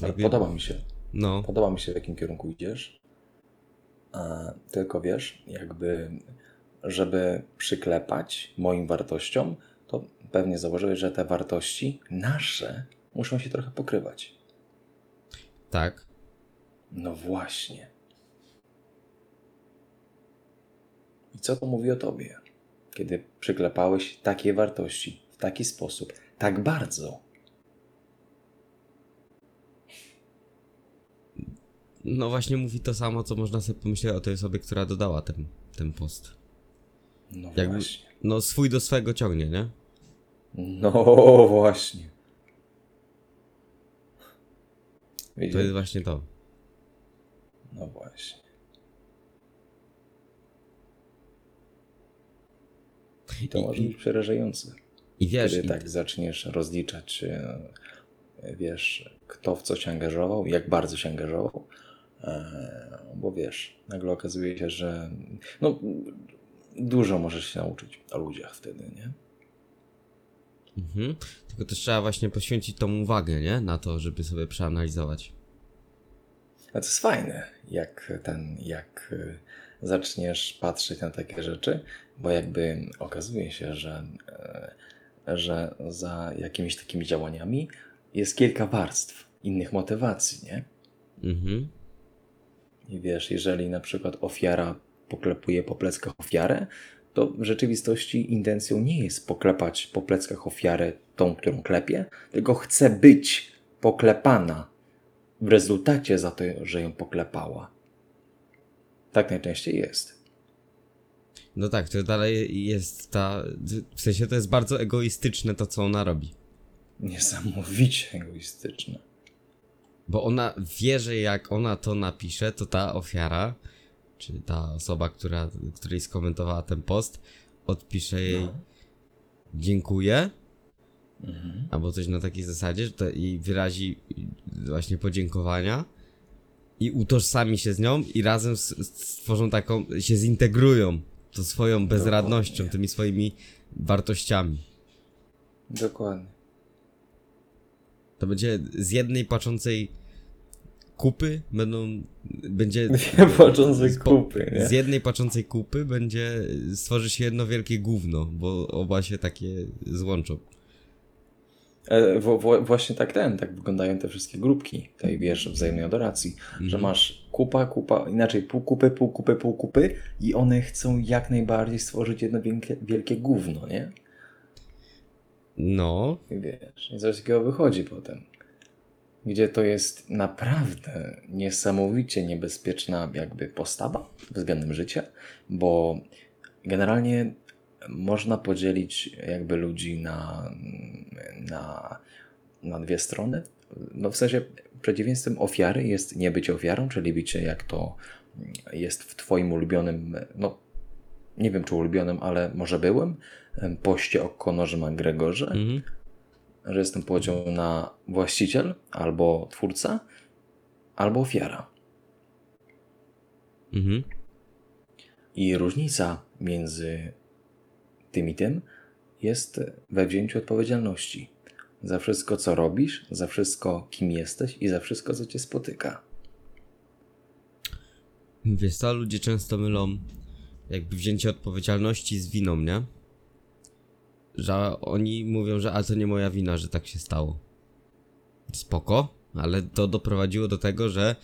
Jakby... Podoba mi się. No. Podoba mi się, w jakim kierunku idziesz. Tylko wiesz, jakby... Żeby przyklepać moim wartościom, to pewnie zauważyłeś, że te wartości nasze muszą się trochę pokrywać. Tak. No właśnie. I co to mówi o tobie, kiedy przyklepałeś takie wartości w taki sposób, tak bardzo? No właśnie mówi to samo, co można sobie pomyśleć o tej osobie, która dodała ten post. No jakby, właśnie. No swój do swego ciągnie, nie? No właśnie. Widzisz? To jest właśnie to. No właśnie. I to może być przerażające. I wiesz, kiedy tak zaczniesz rozliczać, wiesz, kto w co się angażował, jak bardzo się angażował, bo wiesz, nagle okazuje się, że no dużo możesz się nauczyć o ludziach wtedy, nie? Mhm. Tylko też trzeba właśnie poświęcić tą uwagę, nie? Na to, żeby sobie przeanalizować. A to jest fajne, jak zaczniesz patrzeć na takie rzeczy, bo jakby okazuje się, że za jakimiś takimi działaniami jest kilka warstw innych motywacji, nie? Mhm. I wiesz, jeżeli na przykład ofiara poklepuje po pleckach ofiarę, to w rzeczywistości intencją nie jest poklepać po pleckach ofiarę tą, którą klepie, tylko chce być poklepana w rezultacie za to, że ją poklepała. Tak najczęściej jest. No tak, to dalej jest ta... W sensie to jest bardzo egoistyczne to, co ona robi. Niesamowicie egoistyczne. Bo ona wie, że jak ona to napisze, to ta ofiara, czy ta osoba, której skomentowała ten post, odpisze jej dziękuję, albo coś na takiej zasadzie, że to jej wyrazi właśnie podziękowania i utożsami się z nią i razem stworzą taką, się zintegrują tą swoją bezradnością, tymi swoimi wartościami. Dokładnie. To będzie z jednej płaczącej kupy z jednej płaczącej kupy stworzy się jedno wielkie gówno, bo oba się takie złączą. Właśnie tak wyglądają te wszystkie grupki tej, wiesz, wzajemnej adoracji, że masz pół kupy i one chcą jak najbardziej stworzyć jedno wielkie gówno, nie? No. I wiesz, i coś takiego wychodzi potem. Gdzie to jest naprawdę niesamowicie niebezpieczna jakby postawa względem życia, bo generalnie można podzielić jakby ludzi na dwie strony. No w sensie przeciwieństwem ofiary jest nie bycie ofiarą, czyli bycie jak to jest w twoim ulubionym, no nie wiem czy ulubionym, ale może byłem, poście o Konorze McGregorze, że jestem podział na właściciel, albo twórca, albo ofiara. I różnica między tym i tym jest we wzięciu odpowiedzialności za wszystko, co robisz, za wszystko, kim jesteś i za wszystko, co cię spotyka. Wiesz co, ludzie często mylą jakby wzięcie odpowiedzialności z winą, nie? Że oni mówią, że to nie moja wina, że tak się stało. Spoko, ale to doprowadziło do tego, że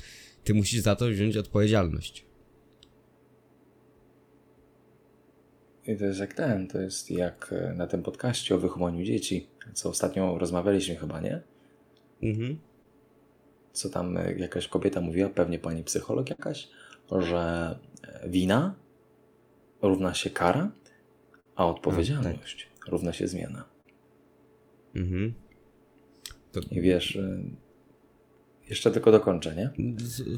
ty musisz za to wziąć odpowiedzialność. I to jest jak na tym podcaście o wychowaniu dzieci, co ostatnio rozmawialiśmy chyba, nie? Co tam jakaś kobieta mówiła, pewnie pani psycholog jakaś, że wina równa się kara, a odpowiedzialność równa się zmiana. Mhm. To... I wiesz, jeszcze tylko dokończę, nie?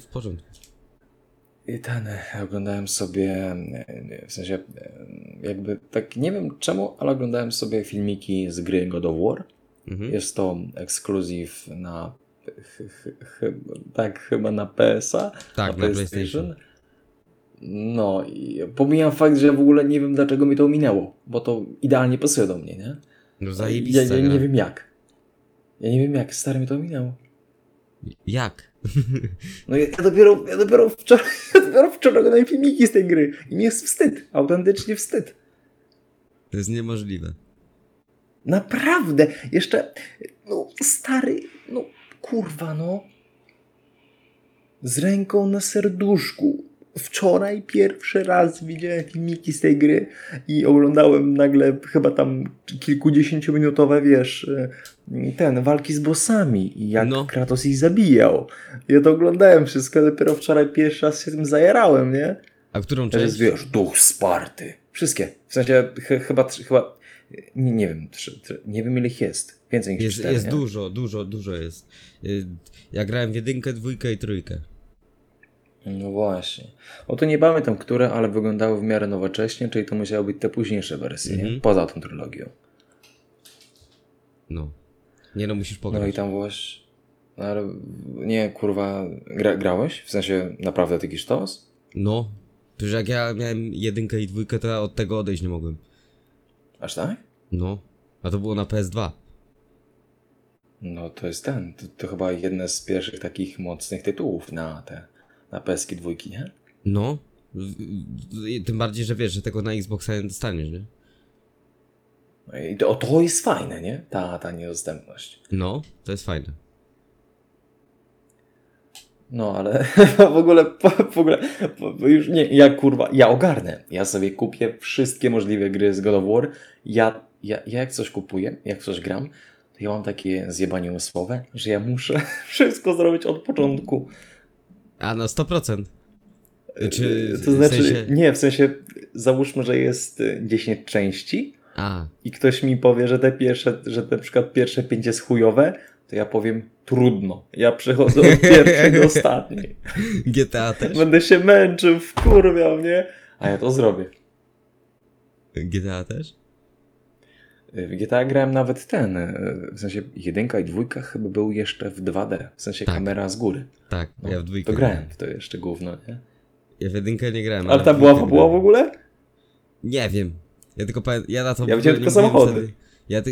W porządku. I ten, oglądałem sobie, w sensie jakby tak, nie wiem czemu, ale oglądałem sobie filmiki z gry God of War. Mhm. Jest to ekskluzyw na chyba na PS-a, tak, na PlayStation. No i pomijam fakt, że w ogóle nie wiem, dlaczego mi to ominęło, bo to idealnie pasuje do mnie, nie? No zajebista. Ja nie wiem jak. Ja nie wiem jak, stary, mi to ominęło. Jak? No ja dopiero wczoraj oglądałem filmiki z tej gry i mi jest wstyd, autentycznie wstyd. To jest niemożliwe. Naprawdę, jeszcze, no stary, no kurwa, no z ręką na serduszku. Wczoraj pierwszy raz widziałem filmiki z tej gry i oglądałem nagle chyba tam kilkudziesięciominutowe, wiesz, ten, walki z bossami i jak Kratos ich zabijał. Ja to oglądałem wszystko, dopiero wczoraj pierwszy raz się tym zajarałem, nie? A którą część? Jest, wiesz, Duch Sparty. Wszystkie. W sensie chyba nie wiem, nie wiem ile ich jest. Więcej niż 4. Jest dużo jest. Ja grałem w 1, 2 i 3. No właśnie. O to nie pamiętam, które, ale wyglądały w miarę nowocześnie, czyli to musiały być te późniejsze wersje, nie? Poza tą trylogią. No. Nie no, musisz pograć. No i tam właśnie... No, ale nie, kurwa, grałeś? W sensie naprawdę taki sztos? No. Przecież jak ja miałem 1 i 2, to ja od tego odejść nie mogłem. Aż tak? No. A to było na PS2. No to jest ten. To chyba jedne z pierwszych takich mocnych tytułów na te... Na PS-ki 2, nie? No. Tym bardziej, że wiesz, że tego na Xboxa nie dostaniesz, nie? No i to jest fajne, nie? Ta niedostępność. No, to jest fajne. No, ale w ogóle już nie, ja ogarnę. Ja sobie kupię wszystkie możliwe gry z God of War. Ja jak coś kupuję, jak coś gram, to ja mam takie zjebanie umysłowe, że ja muszę wszystko zrobić od początku. A no 100%. Czy to znaczy, nie, w sensie załóżmy, że jest 10 części i ktoś mi powie, że że na przykład pierwsze 5 jest chujowe, to ja powiem trudno. Ja przechodzę od pierwszej do ostatniej. GTA też? Będę się męczył, wkurwiał, nie? A ja to zrobię. GTA też? W GTA grałem nawet ten, w sensie 1 i 2 chyba był jeszcze w 2D, w sensie tak. Kamera z góry. Tak, no, ja w 2 grałem w to jeszcze gówno, nie? Ja w 1 nie grałem. Ale ta była fabuła w ogóle? Nie wiem, ja tylko pamiętam, ja widziałem tylko samochody.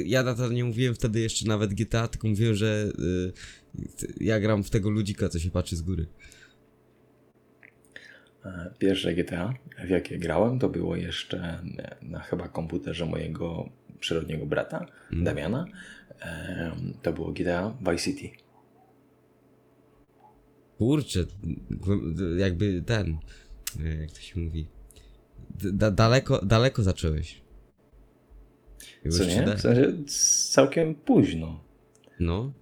Ja na to nie mówiłem wtedy jeszcze nawet GTA, tylko mówiłem, że ja gram w tego ludzika, co się patrzy z góry. Pierwsze GTA, w jakie grałem, to było jeszcze na chyba komputerze mojego przyrodniego brata, Damiana. To było GTA Vice City. Kurczę, jakby ten, jak to się mówi, daleko zacząłeś. Co nie? W sensie całkiem późno. No.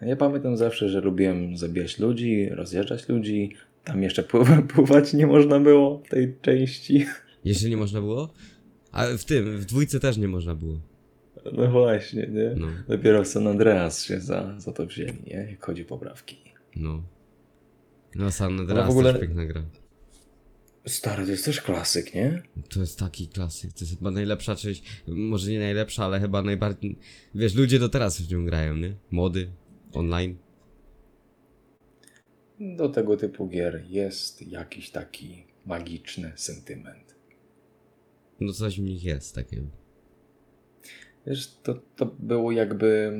Ja pamiętam zawsze, że lubiłem zabijać ludzi, rozjeżdżać ludzi. Tam jeszcze pływać nie można było w tej części. Jeszcze nie można było? A w 2 też nie można było. No właśnie, nie? No. Dopiero San Andreas się za to wzięli, nie? Jak chodzi o poprawki. No. No San Andreas w ogóle... też piękna gra. Stary, to jest też klasyk, nie? To jest taki klasyk, to jest chyba najlepsza część, może nie najlepsza, ale chyba najbardziej... Wiesz, ludzie do teraz w nią grają, nie? Mody, online. Do tego typu gier jest jakiś taki magiczny sentyment. No coś w nich jest takiego. Wiesz, to było jakby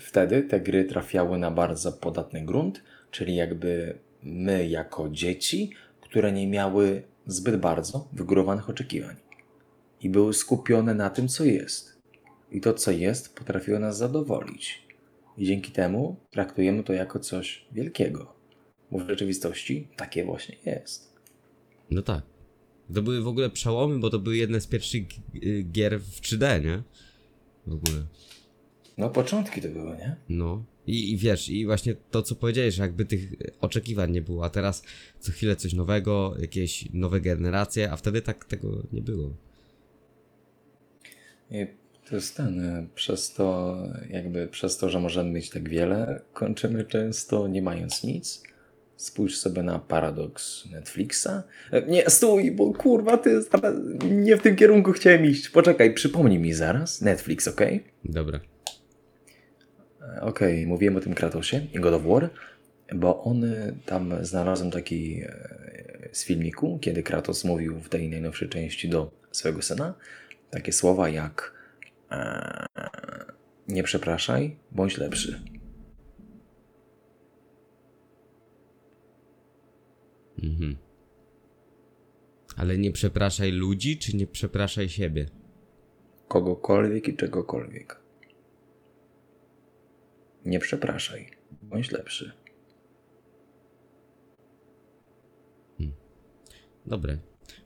wtedy te gry trafiały na bardzo podatny grunt, czyli jakby my jako dzieci, które nie miały zbyt bardzo wygórowanych oczekiwań i były skupione na tym, co jest. I to, co jest, potrafiło nas zadowolić. I dzięki temu traktujemy to jako coś wielkiego. Bo w rzeczywistości takie właśnie jest. No tak. To były w ogóle przełomy, bo to były jedne z pierwszych gier w 3D, nie? W ogóle. No początki to były, nie? No. I wiesz, i właśnie to, co powiedziałeś, że jakby tych oczekiwań nie było, a teraz co chwilę coś nowego, jakieś nowe generacje, a wtedy tak tego nie było. I to jest ten, przez to, że możemy mieć tak wiele, kończymy często nie mając nic. Spójrz sobie na paradoks Netflixa. Nie, stój, bo kurwa, ty nie w tym kierunku chciałem iść. Poczekaj, przypomnij mi zaraz. Netflix, okej? Dobra. Okej, mówiłem o tym Kratosie i God of War, bo on tam znalazłem taki z filmiku, kiedy Kratos mówił w tej najnowszej części do swojego syna takie słowa jak nie przepraszaj, bądź lepszy. Mhm. Ale nie przepraszaj ludzi, czy nie przepraszaj siebie? Kogokolwiek i czegokolwiek. Nie przepraszaj. Bądź lepszy. Dobre.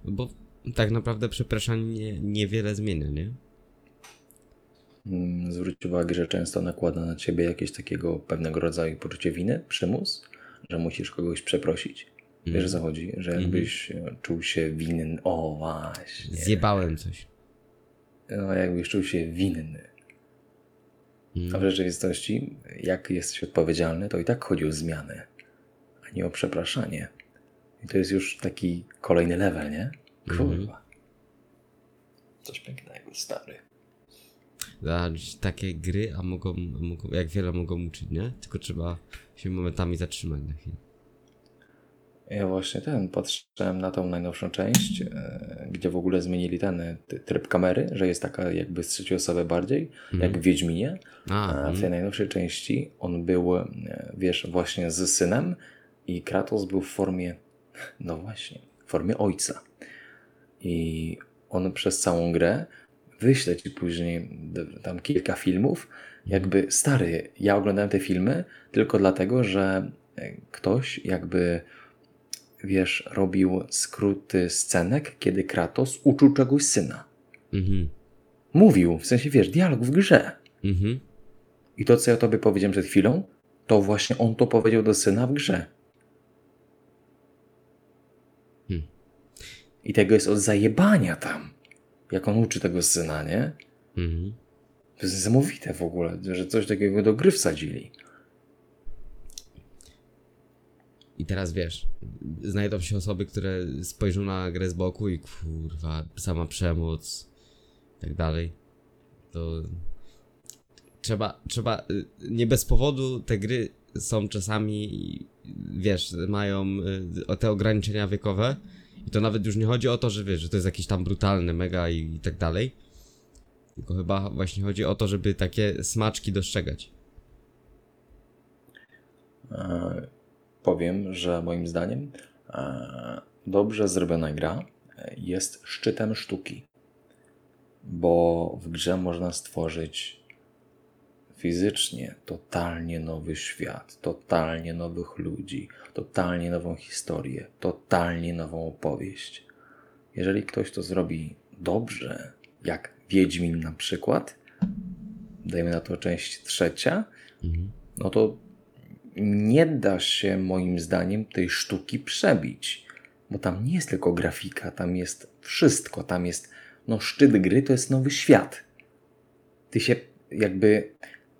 Bo tak naprawdę przepraszanie niewiele zmienia, nie? Zwróć uwagę, że często nakłada na ciebie jakieś takiego pewnego rodzaju poczucie winy, przymus, że musisz kogoś przeprosić. Wiesz, co chodzi? Że jakbyś czuł się winny. O, właśnie. Zjebałem coś. No, jakbyś czuł się winny. A w rzeczywistości, jak jesteś odpowiedzialny, to i tak chodzi o zmianę, a nie o przepraszanie. I to jest już taki kolejny level, nie? Kurwa. Coś pięknego, stary. Takie gry, a mogą, jak wiele mogą uczyć, nie? Tylko trzeba się momentami zatrzymać na chwilę. Ja właśnie patrzyłem na tą najnowszą część, gdzie w ogóle zmienili ten tryb kamery, że jest taka jakby z trzeciej osoby bardziej, jak w Wiedźminie. A w tej najnowszej części on był, wiesz, właśnie z synem i Kratos był w formie, no właśnie, w formie ojca. I on przez całą grę wyśle ci później tam kilka filmów, jakby stary, ja oglądałem te filmy tylko dlatego, że ktoś jakby... wiesz, robił skróty scenek, kiedy Kratos uczył czegoś syna. Mówił, w sensie, wiesz, dialog w grze. I to, co ja tobie powiedziałem przed chwilą, to właśnie on to powiedział do syna w grze. I tego jest od zajebania tam, jak on uczy tego syna, nie? To jest niesamowite w ogóle, że coś takiego do gry wsadzili. I teraz wiesz, znajdą się osoby, które spojrzą na grę z boku i kurwa, sama przemoc i tak dalej. To trzeba, nie bez powodu te gry są czasami, wiesz, mają te ograniczenia wiekowe i to nawet już nie chodzi o to, że wiesz, że to jest jakieś tam brutalne mega i tak dalej. Tylko chyba właśnie chodzi o to, żeby takie smaczki dostrzegać. Powiem, że moim zdaniem dobrze zrobiona gra jest szczytem sztuki, bo w grze można stworzyć fizycznie totalnie nowy świat, totalnie nowych ludzi, totalnie nową historię, totalnie nową opowieść. Jeżeli ktoś to zrobi dobrze, jak Wiedźmin na przykład, dajmy na to część trzecia, no to nie da się moim zdaniem tej sztuki przebić, bo tam nie jest tylko grafika, tam jest wszystko, tam jest, no szczyt gry to jest nowy świat.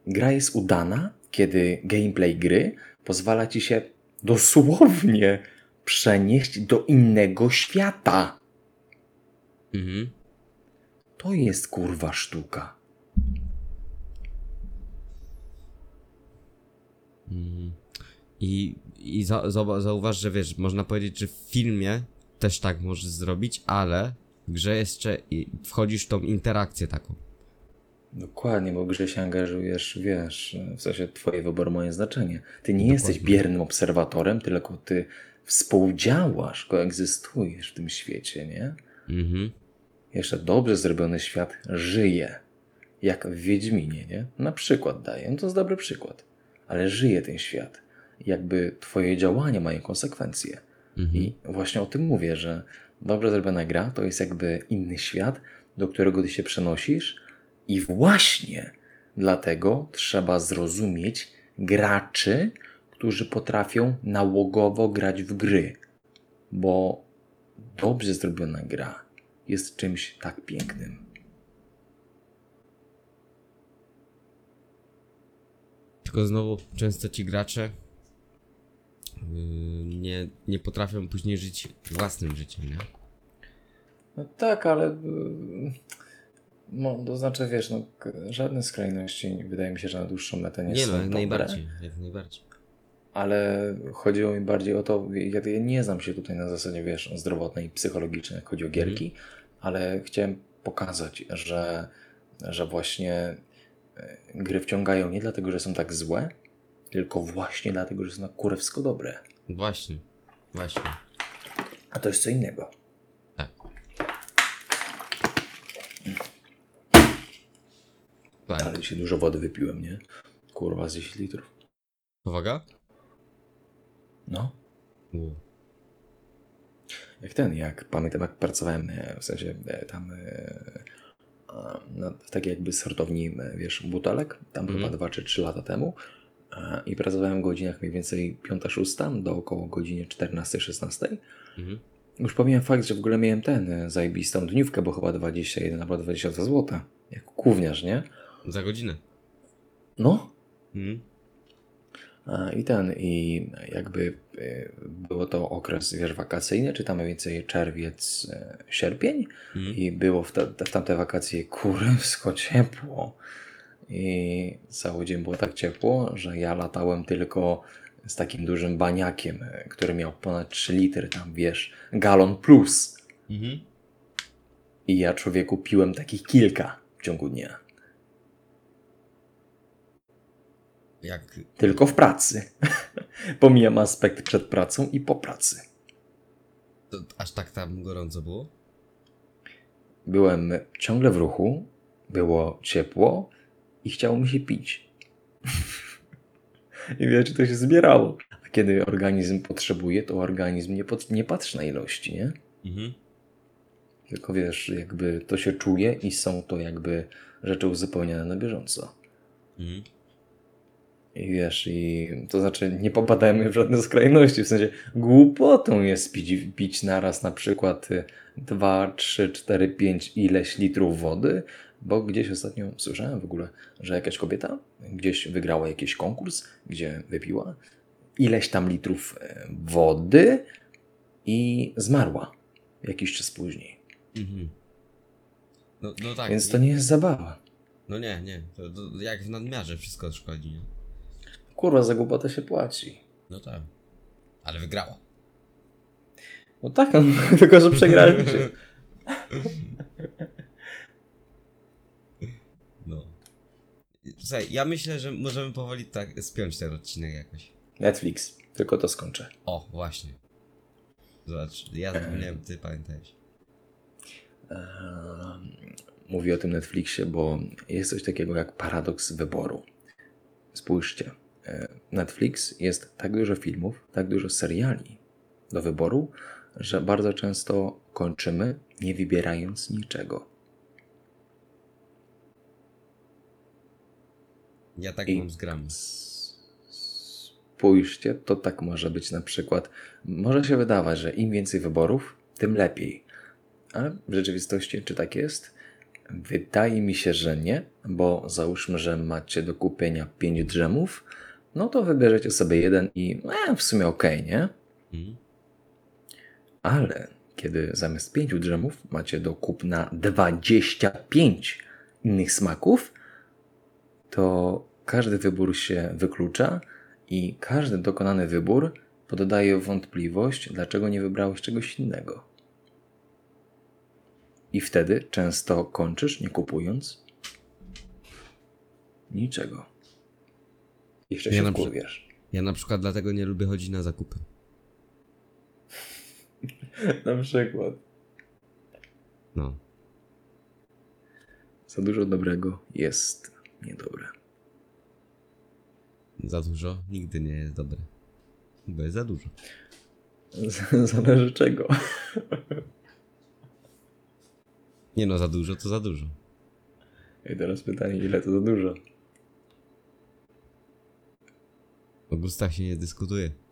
Gra jest udana, kiedy gameplay gry pozwala ci się dosłownie przenieść do innego świata. To jest kurwa sztuka. I zauważ, że wiesz, można powiedzieć, że w filmie też tak możesz zrobić, ale w grze jeszcze wchodzisz w tą interakcję taką. Dokładnie, bo w grze się angażujesz, wiesz, w sensie twoje wybory mają znaczenie. Ty nie jesteś biernym obserwatorem, tylko ty współdziałasz, koegzystujesz w tym świecie, nie? Jeszcze dobrze zrobiony świat żyje, jak w Wiedźminie, nie? Na przykład daję, no to jest dobry przykład. Ale żyje ten świat. Jakby twoje działania mają konsekwencje. I właśnie o tym mówię, że dobrze zrobiona gra to jest jakby inny świat, do którego ty się przenosisz i właśnie dlatego trzeba zrozumieć, graczy, którzy potrafią nałogowo grać w gry, bo dobrze zrobiona gra jest czymś tak pięknym. Tylko znowu często ci gracze nie potrafią później żyć własnym życiem, nie? No tak, ale to znaczy, wiesz, żadne skrajności wydaje mi się, że na dłuższą metę nie są dobre. Jak najbardziej. Ale chodziło mi bardziej o to, ja nie znam się tutaj na zasadzie, wiesz, zdrowotnej i psychologicznej, jak chodzi o gierki, ale chciałem pokazać, że właśnie gry wciągają nie dlatego, że są tak złe, tylko właśnie dlatego, że są tak kurewsko dobre. Właśnie. A to jest co innego. Tak. Ale dzisiaj dużo wody wypiłem, nie? Kurwa, z 10 litrów. Uwaga? No. Jak pamiętam, jak pracowałem, w sensie tam w takiej jakby sortowni, wiesz, butelek, tam chyba 2 czy 3 lata temu i pracowałem w godzinach mniej więcej 5-6 do około godziny 14-16. Już pomijam fakt, że w ogóle miałem zajebistą dniówkę, bo chyba 21 albo 22 zł. Jak gówniarz, nie? Za godzinę. No. I jakby było to okres, wiesz, wakacyjny, czy tam mniej więcej czerwiec, sierpień i było w tamte wakacje kurewsko ciepło i cały dzień było tak ciepło, że ja latałem tylko z takim dużym baniakiem, który miał ponad 3 litry tam, wiesz, galon plus i ja, człowieku, piłem takich kilka w ciągu dnia. Tylko w pracy. Pomijam aspekt przed pracą i po pracy. To aż tak tam gorąco było? Byłem ciągle w ruchu, było ciepło i chciało mi się pić. I wiesz, to się zbierało. A kiedy organizm potrzebuje, to organizm nie patrzy na ilości, nie? Tylko wiesz, jakby to się czuje i są to jakby rzeczy uzupełniane na bieżąco. I wiesz, i to znaczy nie popadajmy w żadne skrajności, w sensie głupotą jest pić naraz na przykład 2, 3, 4, 5 ileś litrów wody, bo gdzieś ostatnio słyszałem w ogóle, że jakaś kobieta gdzieś wygrała jakiś konkurs, gdzie wypiła ileś tam litrów wody i zmarła jakiś czas później. No tak. Więc to nie jest zabawa. No nie, to jak w nadmiarze wszystko szkodzi, nie? Kurwa, za głupotę się płaci. No tak. Ale wygrała. No tak, tylko że przegrałem się. No. Słuchaj, ja myślę, że możemy powoli tak spiąć ten odcinek jakoś. Netflix. Tylko to skończę. O, właśnie. Zobacz, ja zapomniałem, ty pamiętałeś. Mówię o tym Netflixie, bo jest coś takiego jak paradoks wyboru. Spójrzcie, Netflix jest tak dużo filmów, tak dużo seriali do wyboru, że bardzo często kończymy nie wybierając niczego. Ja tak mam z grami. Spójrzcie, to tak może być na przykład. Może się wydawać, że im więcej wyborów, tym lepiej. Ale w rzeczywistości, czy tak jest? Wydaje mi się, że nie, bo załóżmy, że macie do kupienia 5 dżemów, no to wybierzecie sobie jeden i w sumie okej, nie? Ale kiedy zamiast 5 dżemów macie do kupna 25 innych smaków, to każdy wybór się wyklucza i każdy dokonany wybór poddaje wątpliwość, dlaczego nie wybrałeś czegoś innego. I wtedy często kończysz nie kupując niczego. Jeszcze się wkurwiasz. Ja na przykład dlatego nie lubię chodzić na zakupy. Na przykład. No. Za dużo dobrego jest niedobre. Za dużo nigdy nie jest dobre. Bo jest za dużo. Zależy czego. Nie no, za dużo to za dużo. I teraz pytanie, ile to za dużo? O gustach się nie dyskutuje.